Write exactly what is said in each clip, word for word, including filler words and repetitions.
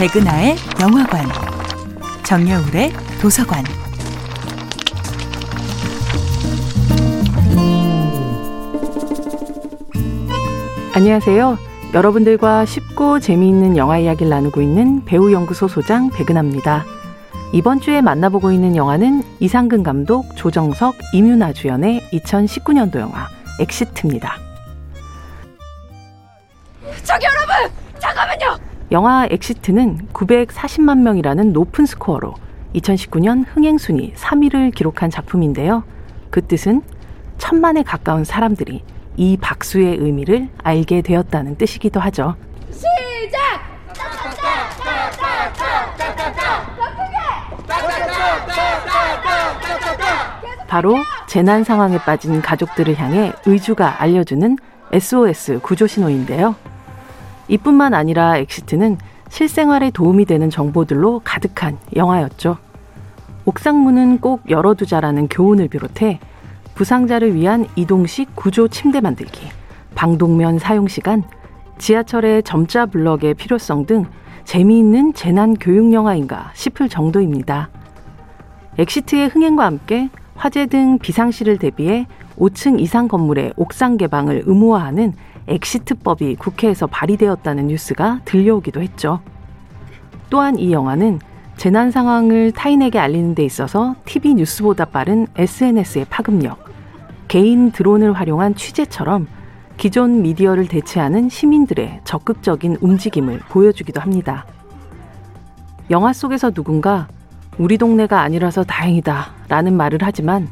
백은하의 영화관, 정여울의 도서관. 안녕하세요. 여러분들과 쉽고 재미있는 영화 이야기를 나누고 있는 배우연구소 소장 백은하입니다. 이번 주에 만나보고 있는 영화는 이상근 감독, 조정석, 임윤아 주연의 이천십구 년도 영화 엑시트입니다. 저기 여러분! 잠깐만요! 영화 엑시트는 구백사십만 명이라는 높은 스코어로 이천십구 년 흥행순위 삼 위를 기록한 작품인데요. 그 뜻은 천만에 가까운 사람들이 이 박수의 의미를 알게 되었다는 뜻이기도 하죠. 시작! 바로 재난 상황에 빠진 가족들을 향해 의주가 알려주는 에스오에스 구조 신호인데요. 이뿐만 아니라 엑시트는 실생활에 도움이 되는 정보들로 가득한 영화였죠. 옥상 문은 꼭 열어두자라는 교훈을 비롯해 부상자를 위한 이동식 구조 침대 만들기, 방독면 사용 시간, 지하철의 점자 블럭의 필요성 등 재미있는 재난 교육 영화인가 싶을 정도입니다. 엑시트의 흥행과 함께 화재 등 비상시를 대비해 오 층 이상 건물의 옥상 개방을 의무화하는 엑시트법이 국회에서 발의되었다는 뉴스가 들려오기도 했죠. 또한 이 영화는 재난 상황을 타인에게 알리는 데 있어서 티비 뉴스보다 빠른 에스엔에스의 파급력, 개인 드론을 활용한 취재처럼 기존 미디어를 대체하는 시민들의 적극적인 움직임을 보여주기도 합니다. 영화 속에서 누군가 우리 동네가 아니라서 다행이다 라는 말을 하지만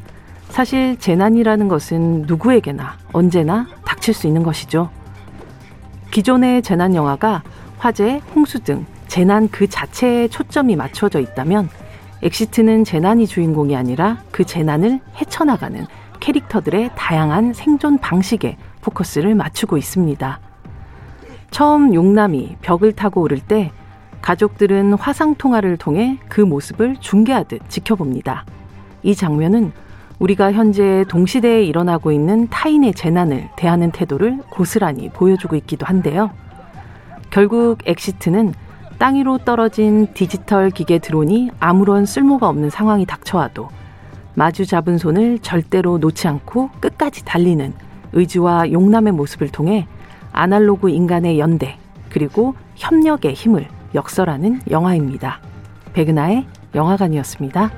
사실 재난이라는 것은 누구에게나 언제나 닥칠 수 있는 것이죠. 기존의 재난 영화가 화재, 홍수 등 재난 그 자체에 초점이 맞춰져 있다면 엑시트는 재난이 주인공이 아니라 그 재난을 헤쳐나가는 캐릭터들의 다양한 생존 방식에 포커스를 맞추고 있습니다. 처음 용남이 벽을 타고 오를 때 가족들은 화상 통화를 통해 그 모습을 중계하듯 지켜봅니다. 이 장면은 우리가 현재 동시대에 일어나고 있는 타인의 재난을 대하는 태도를 고스란히 보여주고 있기도 한데요. 결국 엑시트는 땅 위로 떨어진 디지털 기계 드론이 아무런 쓸모가 없는 상황이 닥쳐와도 마주 잡은 손을 절대로 놓지 않고 끝까지 달리는 의지와 용남의 모습을 통해 아날로그 인간의 연대 그리고 협력의 힘을 역설하는 영화입니다. 백은하의 영화관이었습니다.